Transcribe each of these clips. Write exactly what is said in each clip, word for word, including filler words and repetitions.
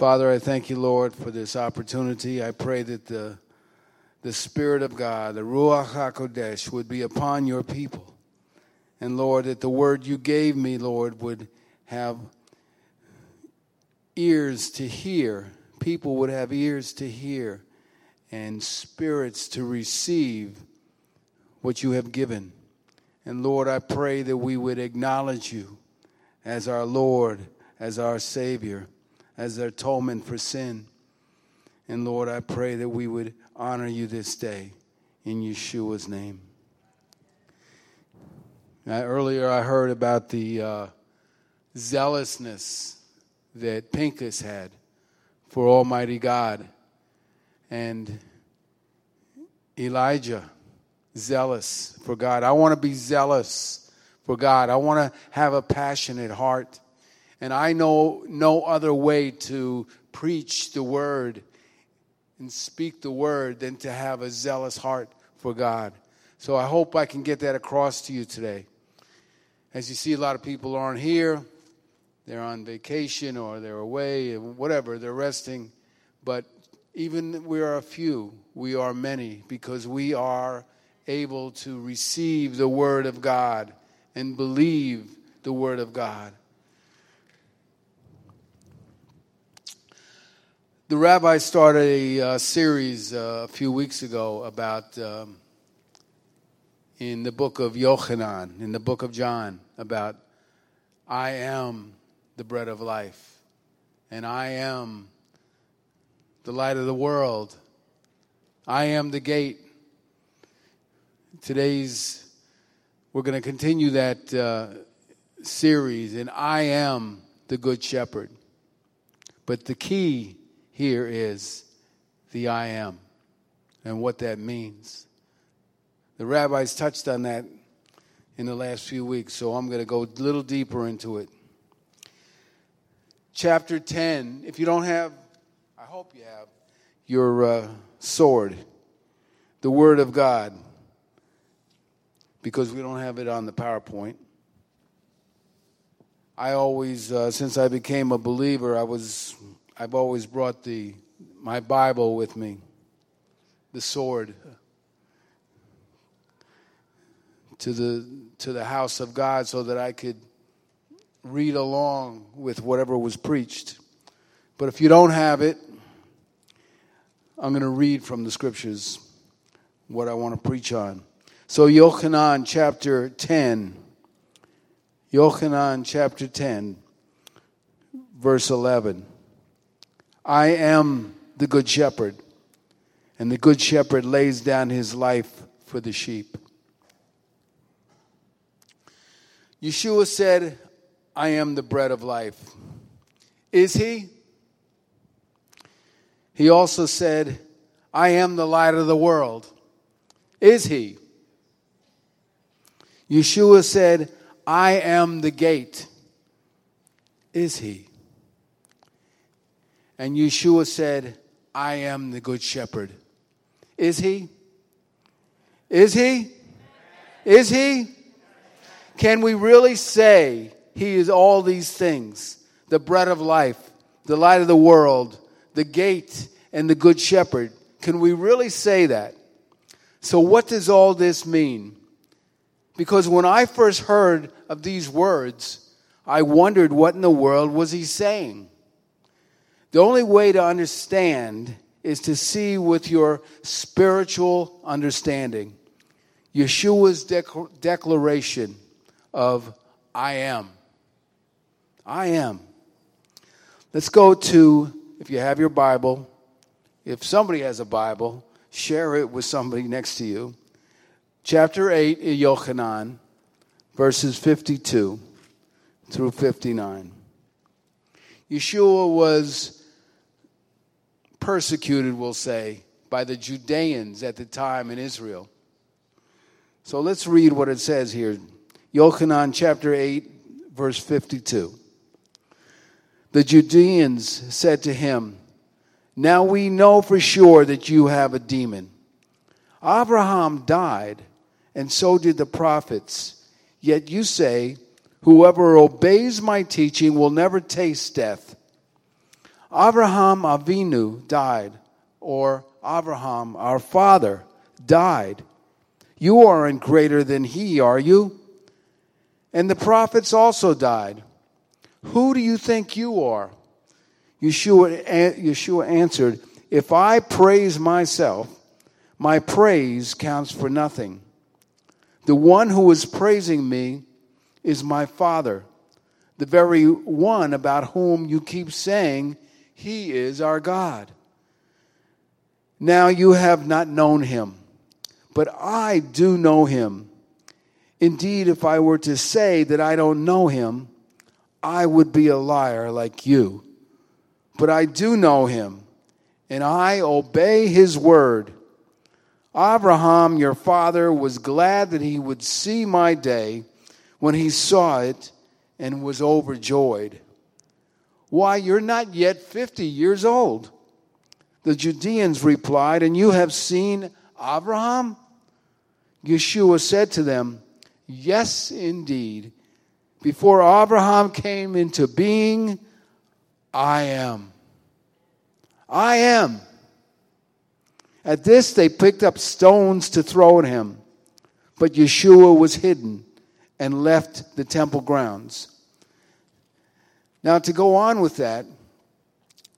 Father, I thank you, Lord, for this opportunity. I pray that the, the Spirit of God, the Ruach HaKodesh, would be upon your people. And, Lord, that the word you gave me, Lord, would have ears to hear. People would have ears to hear and spirits to receive what you have given. And, Lord, I pray that we would acknowledge you as our Lord, as our Savior, as their atonement for sin. And Lord, I pray that we would honor you this day in Yeshua's name. Now, earlier I heard about the uh, zealousness that Pinchas had for Almighty God, and Elijah, zealous for God. I want to be zealous for God. I want to have a passionate heart. And I know no other way to preach the word and speak the word than to have a zealous heart for God. So I hope I can get that across to you today. As you see, a lot of people aren't here. They're on vacation or they're away, whatever, they're resting. But even we are a few, we are many, because we are able to receive the word of God and believe the word of God. The rabbi started a uh, series uh, a few weeks ago about um, in the book of Yochanan, in the book of John, about I am the bread of life, and I am the light of the world. I am the gate. Today's, we're going to continue that uh, series, and I am the good shepherd. But the key here is the I am and what that means. The rabbis touched on that in the last few weeks, so I'm going to go a little deeper into it. Chapter ten, if you don't have, I hope you have, your uh, sword, the Word of God, because we don't have it on the PowerPoint. I always, uh, since I became a believer, I was... I've always brought the my Bible with me, the sword, to the to the house of God so that I could read along with whatever was preached. But if you don't have it, I'm going to read from the scriptures what I want to preach on. So Yochanan chapter ten, Yochanan chapter ten, verse eleven. I am the good shepherd, and the good shepherd lays down his life for the sheep. Yeshua said, I am the bread of life. Is he? He also said, I am the light of the world. Is he? Yeshua said, I am the gate. Is he? And Yeshua said, I am the good shepherd. Is he? Is he? Is he? Can we really say he is all these things? The bread of life, the light of the world, the gate, and the good shepherd. Can we really say that? So what does all this mean? Because when I first heard of these words, I wondered what in the world was he saying? The only way to understand is to see with your spiritual understanding. Yeshua's dec- declaration of I am. I am. Let's go to, if you have your Bible, if somebody has a Bible, share it with somebody next to you. Chapter eight in Yochanan, verses fifty-two through fifty-nine. Yeshua was persecuted, we'll say, by the Judeans at the time in Israel. So let's read what it says here. Yochanan chapter eight, verse fifty-two. The Judeans said to him, now we know for sure that you have a demon. Abraham died, and so did the prophets. Yet you say, whoever obeys my teaching will never taste death. Avraham Avinu died, or Avraham, our father, died. You aren't greater than he, are you? And the prophets also died. Who do you think you are? Yeshua, Yeshua answered, if I praise myself, my praise counts for nothing. The one who is praising me is my Father, the very one about whom you keep saying, he is our God. Now you have not known him, but I do know him. Indeed, if I were to say that I don't know him, I would be a liar like you. But I do know him, and I obey his word. Abraham, your father, was glad that he would see my day when he saw it and was overjoyed. Why, you're not yet fifty years old. The Judeans replied, and you have seen Abraham? Yeshua said to them, yes, indeed. Before Abraham came into being, I am. I am. At this, they picked up stones to throw at him. But Yeshua was hidden and left the temple grounds. Now, to go on with that,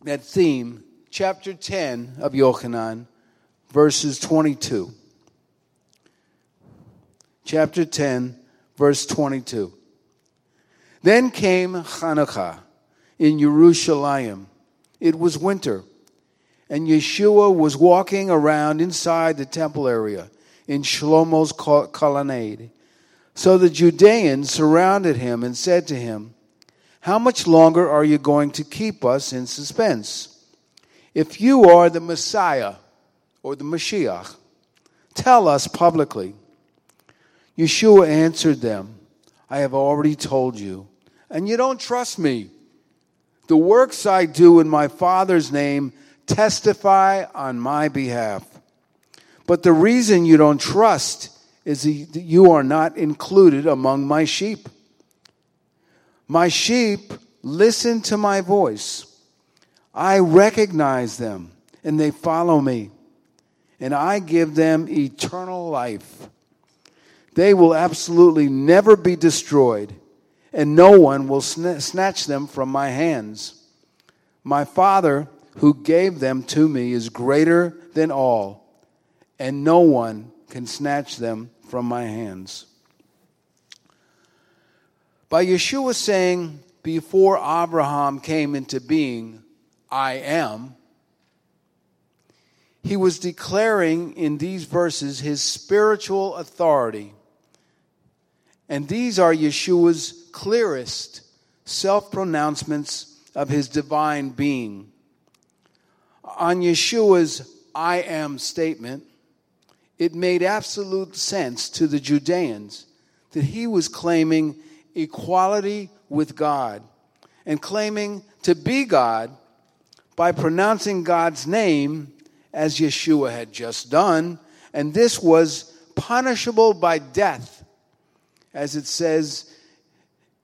that theme, chapter ten of Yochanan, verses twenty-two. Chapter ten, verse twenty-two. Then came Hanukkah in Yerushalayim. It was winter, and Yeshua was walking around inside the temple area in Shlomo's colonnade. So the Judeans surrounded him and said to him, how much longer are you going to keep us in suspense? If you are the Messiah or the Mashiach, tell us publicly. Yeshua answered them, I have already told you, and you don't trust me. The works I do in my Father's name testify on my behalf. But the reason you don't trust is that you are not included among my sheep. My sheep listen to my voice. I recognize them, and they follow me. And I give them eternal life. They will absolutely never be destroyed, and no one will sn- snatch them from my hands. My Father, who gave them to me, is greater than all, and no one can snatch them from my hands. By Yeshua saying, before Abraham came into being, I am, he was declaring in these verses his spiritual authority. And these are Yeshua's clearest self-pronouncements of his divine being. On Yeshua's I am statement, it made absolute sense to the Judeans that he was claiming equality with God and claiming to be God by pronouncing God's name as Yeshua had just done, and this was punishable by death, as it says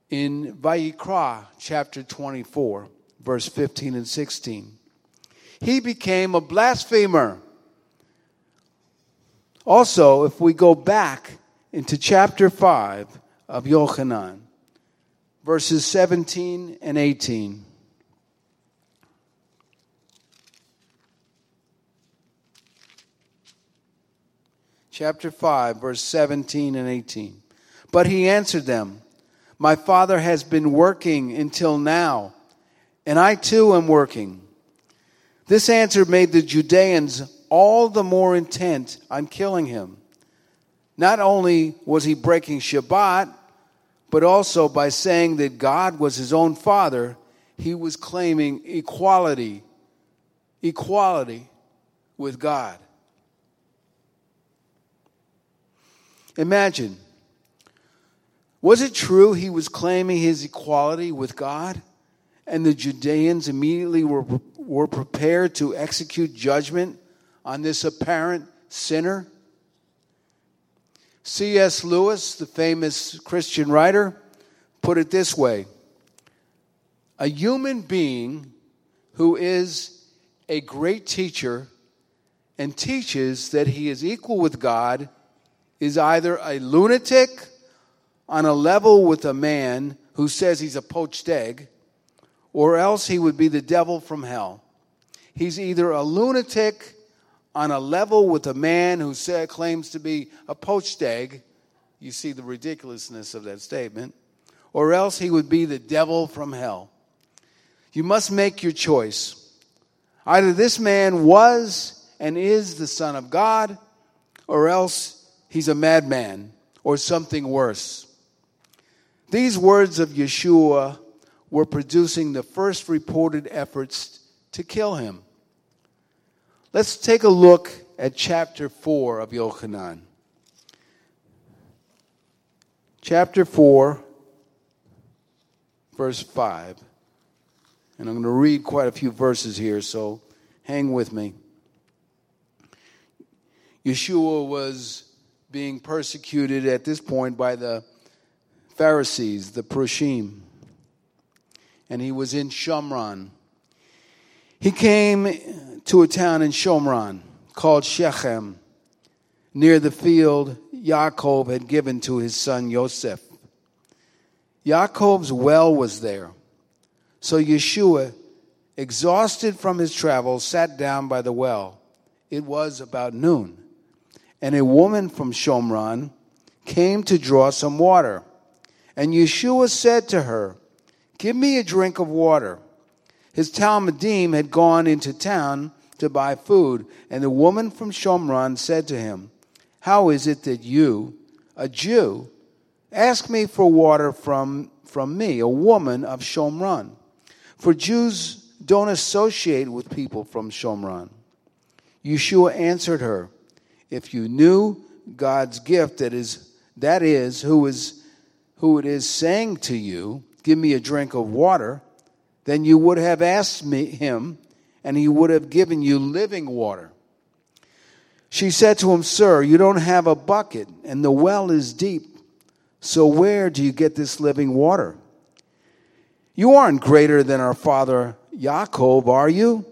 in Vayikra, chapter twenty-four, verse fifteen and sixteen. He became a blasphemer. Also, if we go back into chapter five of Yochanan, verses seventeen and eighteen. Chapter five, verse seventeen and eighteen. But he answered them, my Father has been working until now, and I too am working. This answer made the Judeans all the more intent on killing him. Not only was he breaking Shabbat, but also by saying that God was his own Father, he was claiming equality, equality with God. Imagine, was it true he was claiming his equality with God, and the Judeans immediately were, were prepared to execute judgment on this apparent sinner? C S Lewis, the famous Christian writer, put it this way. A human being who is a great teacher and teaches that he is equal with God, is either a lunatic on a level with a man who says he's a poached egg, or else he would be the devil from hell. He's either a lunatic on a level with a man who say, claims to be a poached egg. You see the ridiculousness of that statement. Or else he would be the devil from hell. You must make your choice. Either this man was and is the Son of God, or else he's a madman or something worse. These words of Yeshua were producing the first reported efforts to kill him. Let's take a look at chapter four of Yochanan. Chapter four, verse five. And I'm going to read quite a few verses here, so hang with me. Yeshua was being persecuted at this point by the Pharisees, the Perushim. And he was in Shomron. He came to a town in Shomron called Shechem, near the field Yaakov had given to his son Yosef. Yaakov's well was there. So Yeshua, exhausted from his travels, sat down by the well. It was about noon. And a woman from Shomron came to draw some water. And Yeshua said to her, "Give me a drink of water." His Talmudim had gone into town to buy food, and the woman from Shomron said to him, "How is it that you, a Jew, ask me for water from, from me, a woman of Shomron? For Jews don't associate with people from Shomron." Yeshua answered her, "If you knew God's gift, that is, that is, who is, who it is saying to you, 'Give me a drink of water,' then you would have asked me him, and he would have given you living water." She said to him, "Sir, you don't have a bucket, and the well is deep. So where do you get this living water? You aren't greater than our father Yaakov, are you?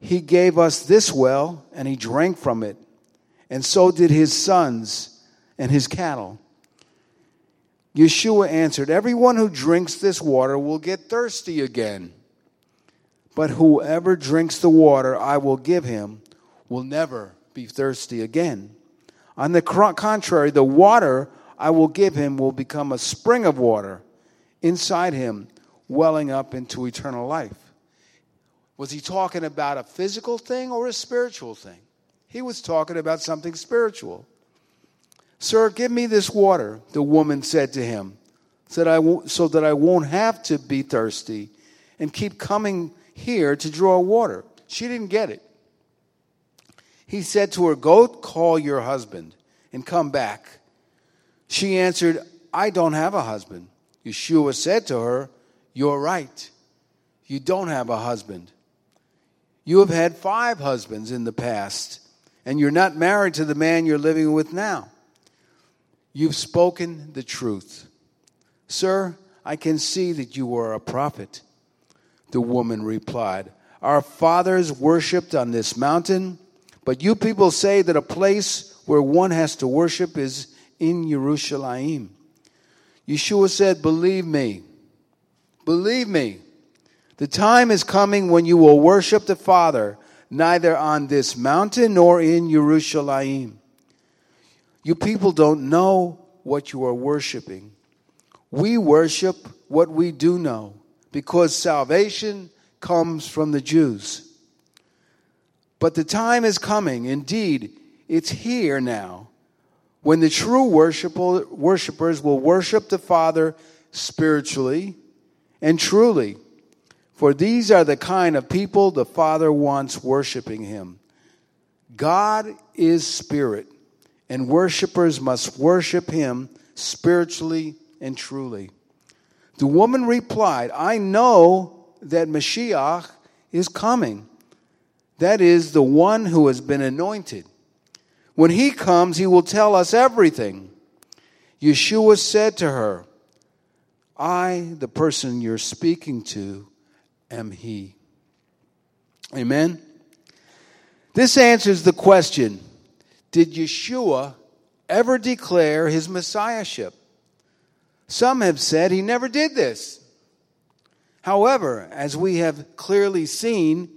He gave us this well, and he drank from it, and so did his sons and his cattle." Yeshua answered, "Everyone who drinks this water will get thirsty again. But whoever drinks the water I will give him will never be thirsty again. On the contrary, the water I will give him will become a spring of water inside him, welling up into eternal life." Was he talking about a physical thing or a spiritual thing? He was talking about something spiritual. "Sir, give me this water," the woman said to him, "so that I won't, so that I won't have to be thirsty and keep coming here to draw water." She didn't get it. He said to her, "Go call your husband and come back." She answered, "I don't have a husband." Yeshua said to her, "You're right. You don't have a husband. You have had five husbands in the past, and you're not married to the man you're living with now. You've spoken the truth. Sir, I can see that you are a prophet." The woman replied, "Our fathers worshipped on this mountain, but you people say that a place where one has to worship is in Yerushalayim." Yeshua said, "Believe me, believe me, the time is coming when you will worship the Father, neither on this mountain nor in Yerushalayim. You people don't know what you are worshiping. We worship what we do know, because salvation comes from the Jews. But the time is coming, indeed, it's here now, when the true worshipers will worship the Father spiritually and truly. For these are the kind of people the Father wants worshiping him. God is spirit, and worshipers must worship him spiritually and truly." The woman replied, "I know that Mashiach is coming. That is, the one who has been anointed. When he comes, he will tell us everything." Yeshua said to her, "I, the person you're speaking to, am he." Amen? This answers the question, did Yeshua ever declare his messiahship? Some have said he never did this. However, as we have clearly seen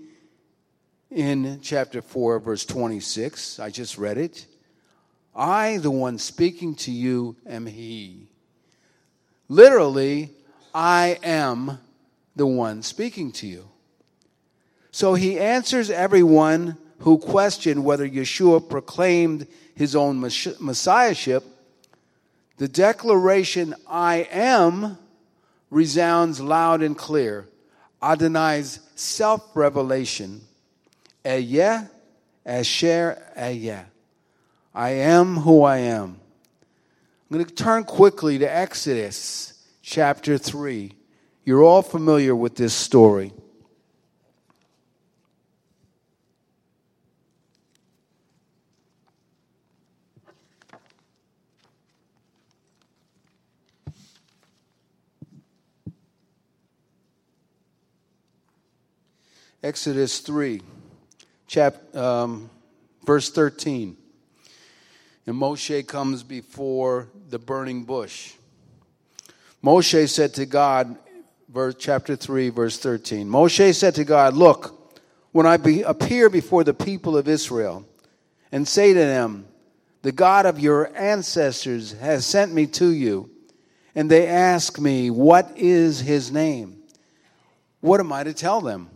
in chapter four, verse twenty-six, I just read it, I, the one speaking to you, am he. Literally, I am the one speaking to you. So he answers everyone who questioned whether Yeshua proclaimed his own messiahship. The declaration, I am, resounds loud and clear. Adonai's self-revelation. Ehyeh asher Ehyeh. I am who I am. I'm going to turn quickly to Exodus chapter three. You're all familiar with this story. Exodus three, chap, um, verse thirteen. And Moshe comes before the burning bush. Moshe said to God, verse, chapter three, verse thirteen. Moshe said to God, look, when I be, appear before the people of Israel and say to them, the God of your ancestors has sent me to you, and they ask me, what is his name? What am I to tell them?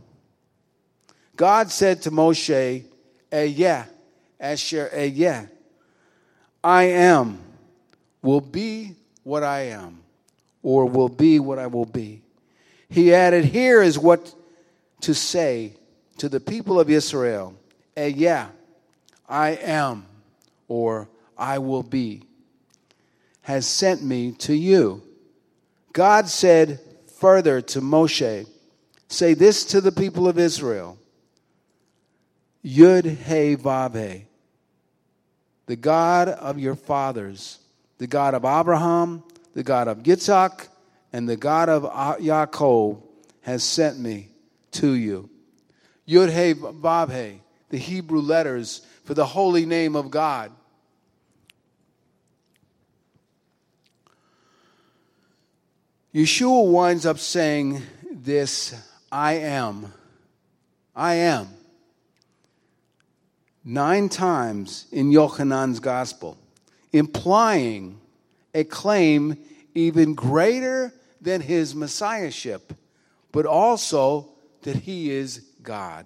God said to Moshe, Ehyeh asher Ehyeh, I am, will be what I am, or will be what I will be. He added, here is what to say to the people of Israel, Ehyeh, I am, or I will be, has sent me to you. God said further to Moshe, say this to the people of Israel, Yud Hey Vav Hey, the God of your fathers, the God of Abraham, the God of Yitzhak, and the God of Yaakov has sent me to you. Yud Hey Vav Hey, the Hebrew letters for the holy name of God. Yeshua winds up saying this, I am, I am. Nine times in Yochanan's gospel, implying a claim even greater than his messiahship, but also that he is God.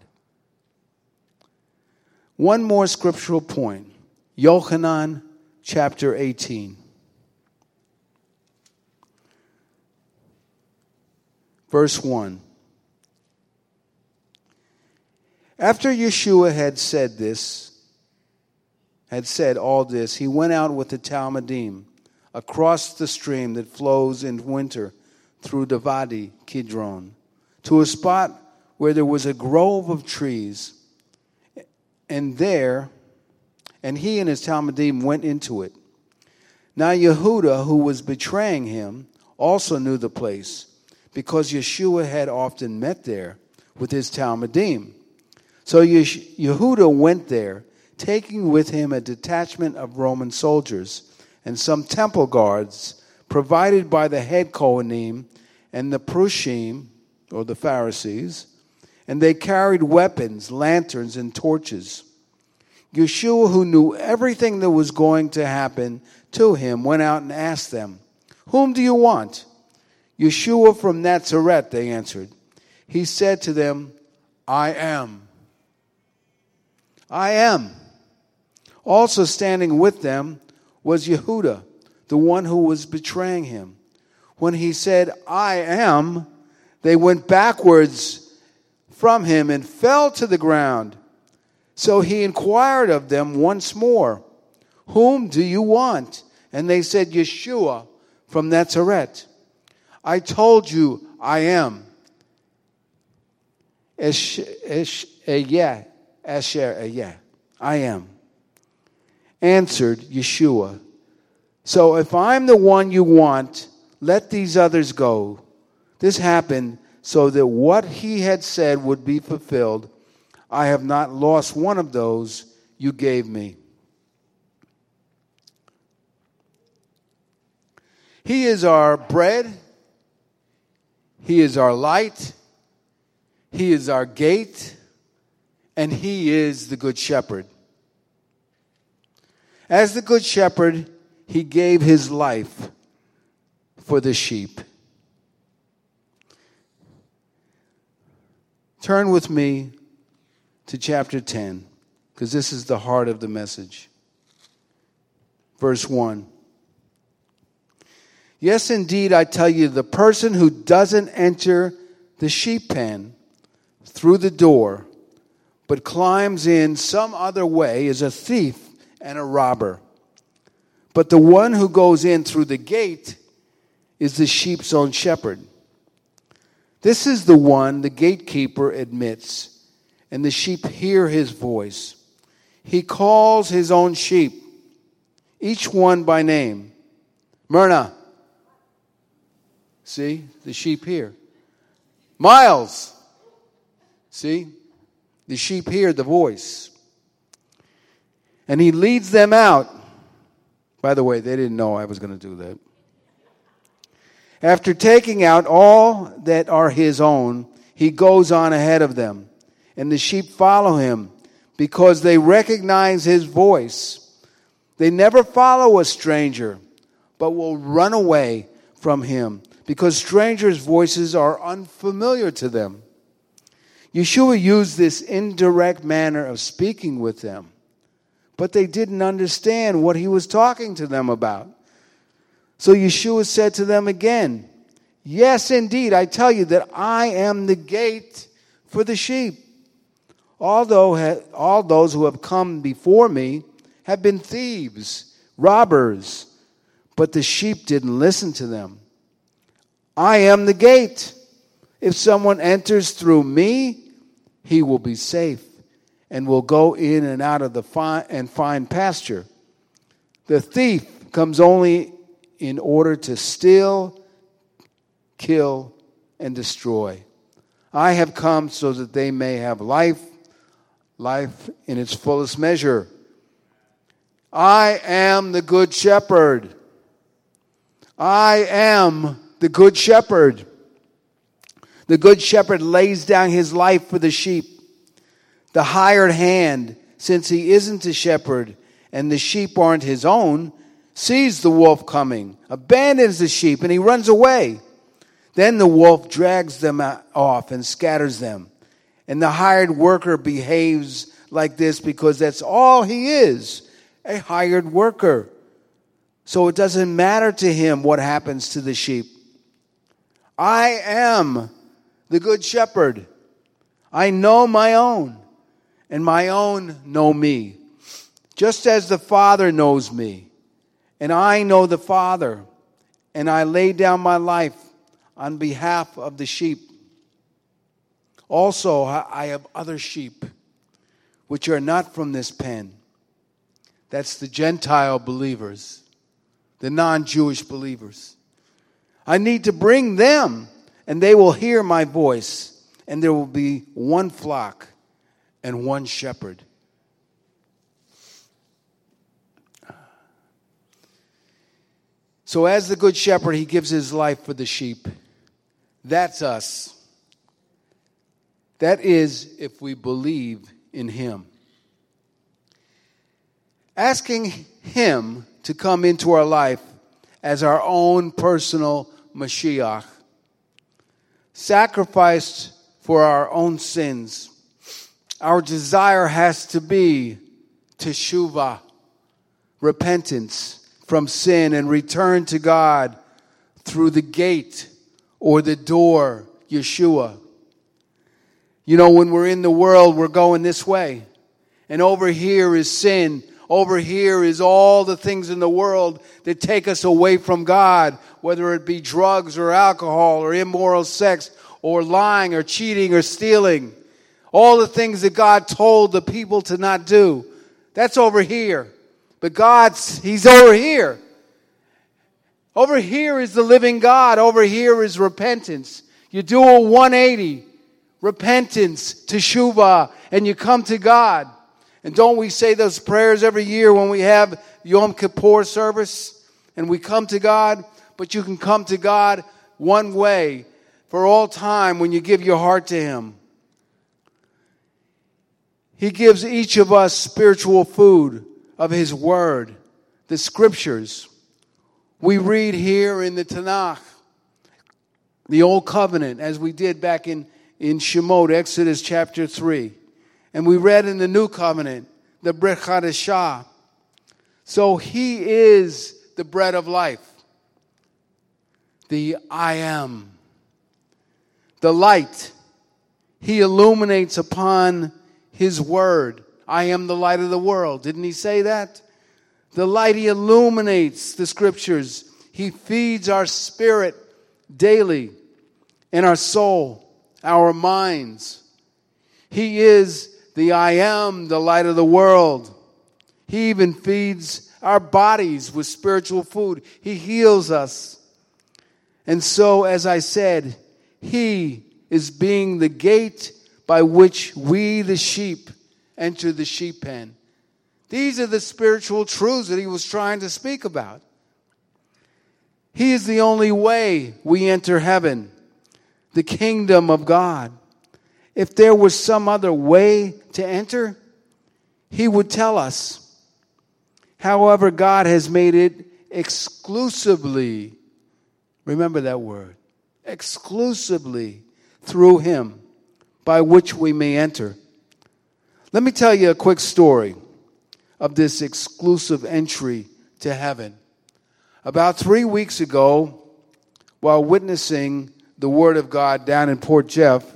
One more scriptural point, Yochanan chapter eighteen, verse one. After Yeshua had said this, had said all this, he went out with the Talmudim across the stream that flows in winter through the Wadi Kidron to a spot where there was a grove of trees, and there, and he and his Talmudim went into it. Now Yehuda, who was betraying him, also knew the place because Yeshua had often met there with his Talmudim. So Yehuda went there, taking with him a detachment of Roman soldiers and some temple guards provided by the head Kohanim and the Perushim, or the Pharisees, and they carried weapons, lanterns, and torches. Yeshua, who knew everything that was going to happen to him, went out and asked them, whom do you want? Yeshua from Nazareth, they answered. He said to them, I am. I am. Also standing with them was Yehuda, the one who was betraying him. When he said, I am, they went backwards from him and fell to the ground. So he inquired of them once more, whom do you want? And they said, Yeshua from Nazareth. I told you, I am. Esh, esh, Ehyeh asher Ehyeh, I am, answered Yeshua. So if I'm the one you want, let these others go. This happened so that what he had said would be fulfilled. I have not lost one of those you gave me. He is our bread. He is our light. He is our gate. And he is the Good Shepherd. As the Good Shepherd, he gave his life for the sheep. Turn with me to chapter ten, because this is the heart of the message. Verse one. Yes, indeed, I tell you, the person who doesn't enter the sheep pen through the door, but climbs in some other way, is a thief and a robber. But the one who goes in through the gate is the sheep's own shepherd. This is the one the gatekeeper admits, and the sheep hear his voice. He calls his own sheep, each one by name. Myrna. See, the sheep hear. Miles. See, the sheep hear the voice. And he leads them out. By the way, they didn't know I was going to do that. After taking out all that are his own, he goes on ahead of them. And the sheep follow him because they recognize his voice. They never follow a stranger, but will run away from him, because strangers' voices are unfamiliar to them. Yeshua used this indirect manner of speaking with them, but they didn't understand what he was talking to them about. So Yeshua said to them again, yes, indeed, I tell you that I am the gate for the sheep. Although all those who have come before me have been thieves, robbers, but the sheep didn't listen to them. I am the gate. If someone enters through me, he will be safe and will go in and out of the fi- and find pasture. The thief comes only in order to steal, kill, and destroy. I have come so that they may have life, life in its fullest measure. I am the Good Shepherd. I am the Good Shepherd. The Good Shepherd lays down his life for the sheep. The hired hand, since he isn't a shepherd and the sheep aren't his own, sees the wolf coming, abandons the sheep, and he runs away. Then the wolf drags them off and scatters them. And the hired worker behaves like this because that's all he is, a hired worker. So it doesn't matter to him what happens to the sheep. I am the Good Shepherd. I know my own, and my own know me, just as the Father knows me, and I know the Father, and I lay down my life on behalf of the sheep. Also, I have other sheep, which are not from this pen. That's the Gentile believers, the non-Jewish believers. I need to bring them, and they will hear my voice, and there will be one flock and one shepherd. So as the Good Shepherd, he gives his life for the sheep. That's us. That is if we believe in him. Asking him to come into our life as our own personal Mashiach, sacrificed for our own sins. Our desire has to be teshuva, repentance from sin and return to God through the gate or the door, Yeshua. You know, when we're in the world, we're going this way. And over here is sin. Over here is all the things in the world that take us away from God, whether it be drugs or alcohol or immoral sex or lying or cheating or stealing. All the things that God told the people to not do. That's over here. But God's, he's over here. Over here is the living God. Over here is repentance. You do a one eighty. Repentance, teshuva, and you come to God. And don't we say those prayers every year when we have Yom Kippur service and we come to God? But you can come to God one way for all time when you give your heart to Him. He gives each of us spiritual food of His Word, the Scriptures. We read here in the Tanakh, the Old Covenant, as we did back in, in Shemot, Exodus chapter three. And we read in the New Covenant, the B'R'Chadashah. So He is the bread of life, the I Am, the light. He illuminates upon His Word. I am the light of the world. Didn't He say that? The light, He illuminates the Scriptures. He feeds our spirit daily and our soul, our minds. He is the I am, the light of the world. He even feeds our bodies with spiritual food. He heals us. And so, as I said, He is being the gate by which we, the sheep, enter the sheep pen. These are the spiritual truths that He was trying to speak about. He is the only way we enter heaven, the kingdom of God. If there was some other way to enter, He would tell us. However, God has made it exclusively, remember that word, exclusively through Him, by which we may enter. Let me tell you a quick story of this exclusive entry to heaven. About three weeks ago, while witnessing the Word of God down in Port Jeff,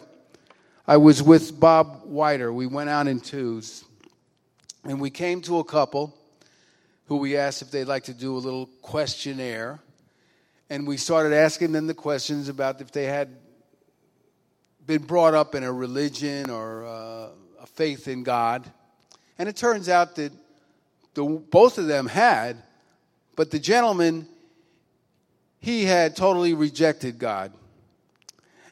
I was with Bob Whiter. We went out in twos, and we came to a couple who we asked if they'd like to do a little questionnaire, and we started asking them the questions about if they had been brought up in a religion or uh, a faith in God. And it turns out that the, both of them had, but the gentleman, he had totally rejected God.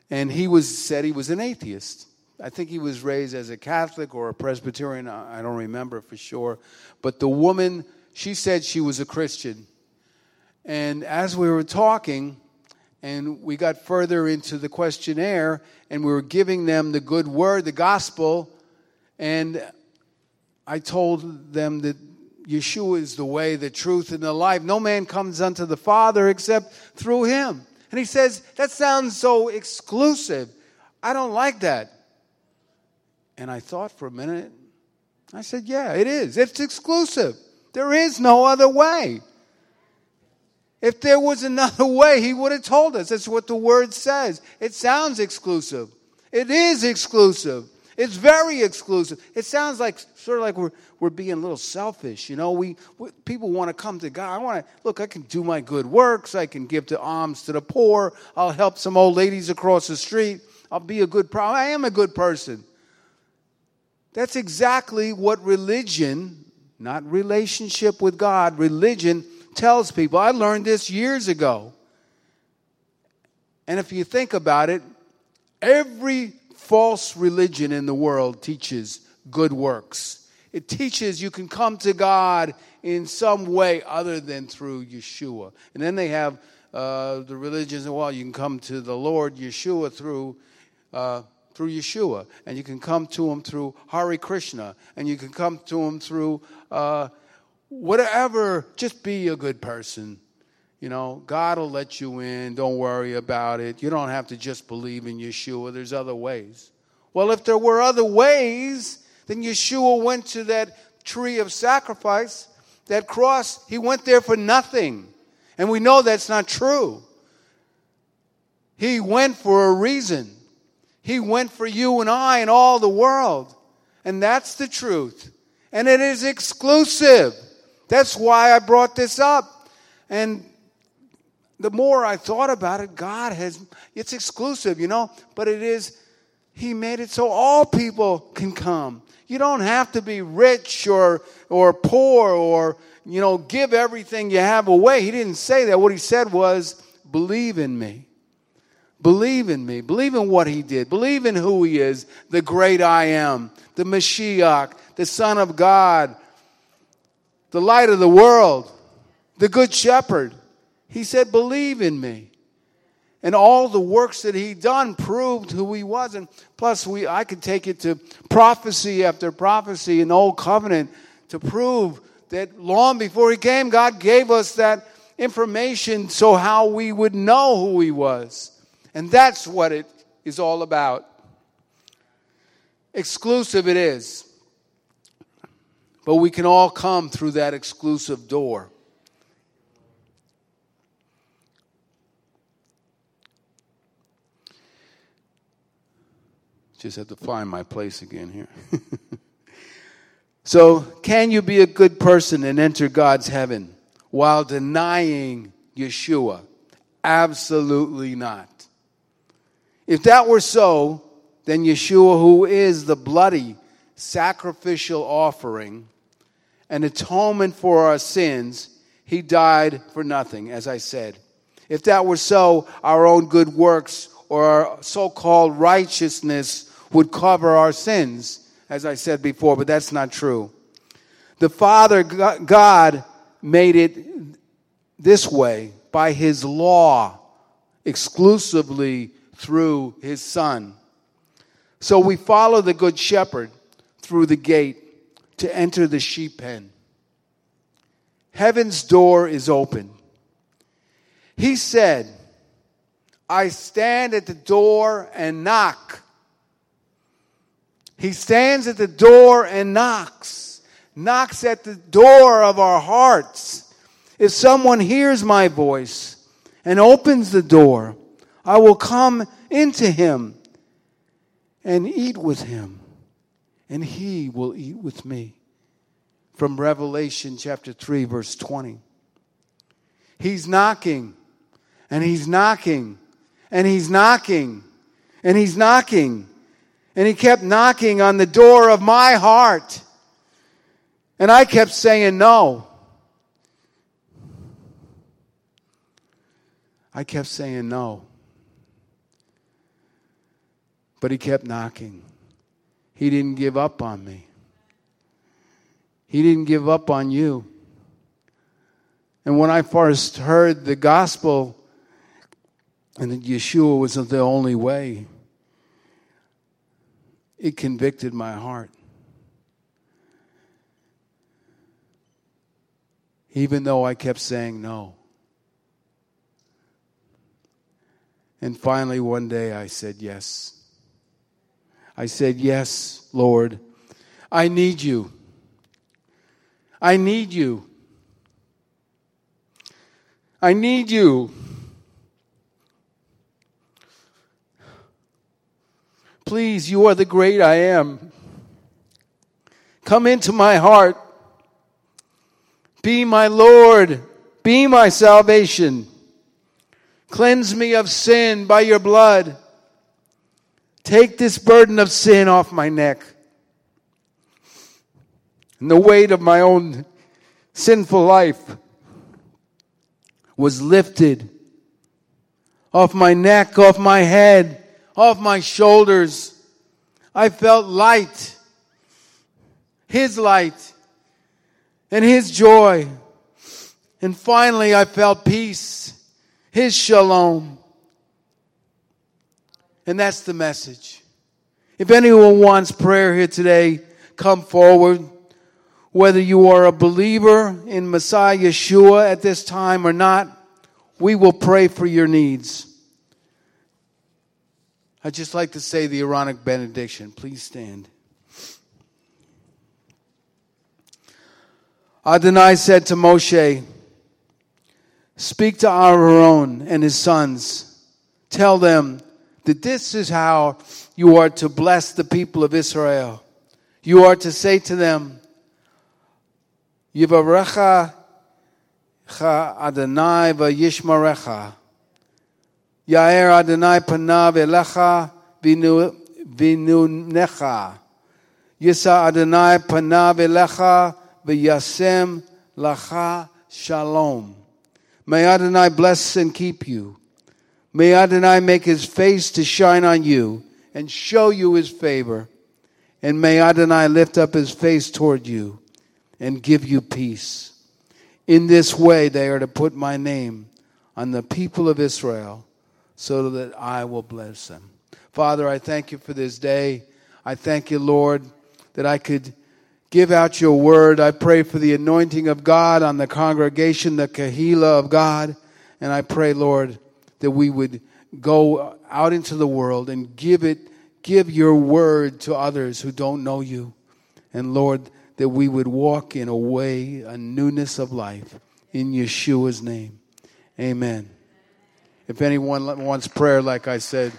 And he was said he was an atheist. I think he was raised as a Catholic or a Presbyterian. I don't remember for sure. But the woman, she said she was a Christian. And as we were talking, and we got further into the questionnaire, and we were giving them the good word, the gospel. And I told them that Yeshua is the way, the truth, and the life. No man comes unto the Father except through Him. And he says, that sounds so exclusive. I don't like that. And I thought for a minute. I said, yeah, it is. It's exclusive. There is no other way. If there was another way, He would have told us. That's what the Word says. It sounds exclusive. It is exclusive. It's very exclusive. It sounds like sort of like we're we're being a little selfish. You know, we, we people want to come to God. I want to, look, I can do my good works. I can give the alms to the poor. I'll help some old ladies across the street. I'll be a good pro- I am a good person. That's exactly what religion, not relationship with God, religion tells people. I learned this years ago. And if you think about it, every false religion in the world teaches good works. It teaches you can come to God in some way other than through Yeshua. And then they have uh, the religions, well, you can come to the Lord Yeshua through uh, through Yeshua. And you can come to Him through Hare Krishna. And you can come to Him through Uh, Whatever, just be a good person. You know, God will let you in. Don't worry about it. You don't have to just believe in Yeshua. There's other ways. Well, if there were other ways, then Yeshua went to that tree of sacrifice, that cross. He went there for nothing. And we know that's not true. He went for a reason. He went for you and I and all the world. And that's the truth. And it is exclusive. That's why I brought this up. And the more I thought about it, God has, it's exclusive, you know, but it is, He made it so all people can come. You don't have to be rich or or poor or, you know, give everything you have away. He didn't say that. What He said was, believe in me. Believe in me. Believe in what he did. Believe in who he is, the great I am, the Mashiach, the Son of God, the light of the world, the good shepherd. He said, believe in me. And all the works that he done proved who he was. And plus, we I could take it to prophecy after prophecy in Old Covenant to prove that long before he came, God gave us that information so how we would know who he was. And that's what it is all about. Exclusive it is. But we can all come through that exclusive door. Just have to find my place again here. So, can you be a good person and enter God's heaven while denying Yeshua? Absolutely not. If that were so, then Yeshua, who is the bloody sacrificial offering, an atonement for our sins, he died for nothing, as I said. If that were so, our own good works or our so-called righteousness would cover our sins, as I said before, but that's not true. The Father, God, made it this way by his law, exclusively through his Son. So we follow the Good Shepherd through the gate to enter the sheep pen. Heaven's door is open. He said, I stand at the door and knock. He stands at the door and knocks. Knocks at the door of our hearts. If someone hears my voice and opens the door, I will come into him and eat with him, and he will eat with me. From Revelation chapter three, verse twenty. He's knocking, and he's knocking, and he's knocking, and he's knocking, and he kept knocking on the door of my heart, and I kept saying no. I kept saying no. But he kept knocking. He didn't give up on me. He didn't give up on you. And when I first heard the gospel and that Yeshua was the only way, it convicted my heart. Even though I kept saying no. And finally one day I said yes. I said, yes, Lord, I need you. I need you. I need you. Please, you are the great I am. Come into my heart. Be my Lord. Be my salvation. Cleanse me of sin by your blood. Take this burden of sin off my neck and the weight of my own sinful life was lifted off my neck, off my head, off my shoulders. I felt light, his light and his joy. And finally I felt peace, his shalom. And that's the message. If anyone wants prayer here today, come forward. Whether you are a believer in Messiah Yeshua at this time or not, we will pray for your needs. I'd just like to say the Aaronic benediction. Please stand. Adonai said to Moshe, speak to Aaron and his sons. Tell them, that this is how you are to bless the people of Israel. You are to say to them, Yivarecha Adonai v'yishmarecha. Ya'er Adonai panav elecha v'nunecha. Yisa Adonai panav elecha v'yasem lacha shalom. May Adonai bless and keep you. May Adonai make his face to shine on you and show you his favor. And may Adonai lift up his face toward you and give you peace. In this way they are to put my name on the people of Israel so that I will bless them. Father, I thank you for this day. I thank you, Lord, that I could give out your word. I pray for the anointing of God on the congregation, the kahila of God. And I pray, Lord, that we would go out into the world and give it, give your word to others who don't know you. And Lord, that we would walk in a way, a newness of life. In Yeshua's name, amen. If anyone wants prayer, like I said...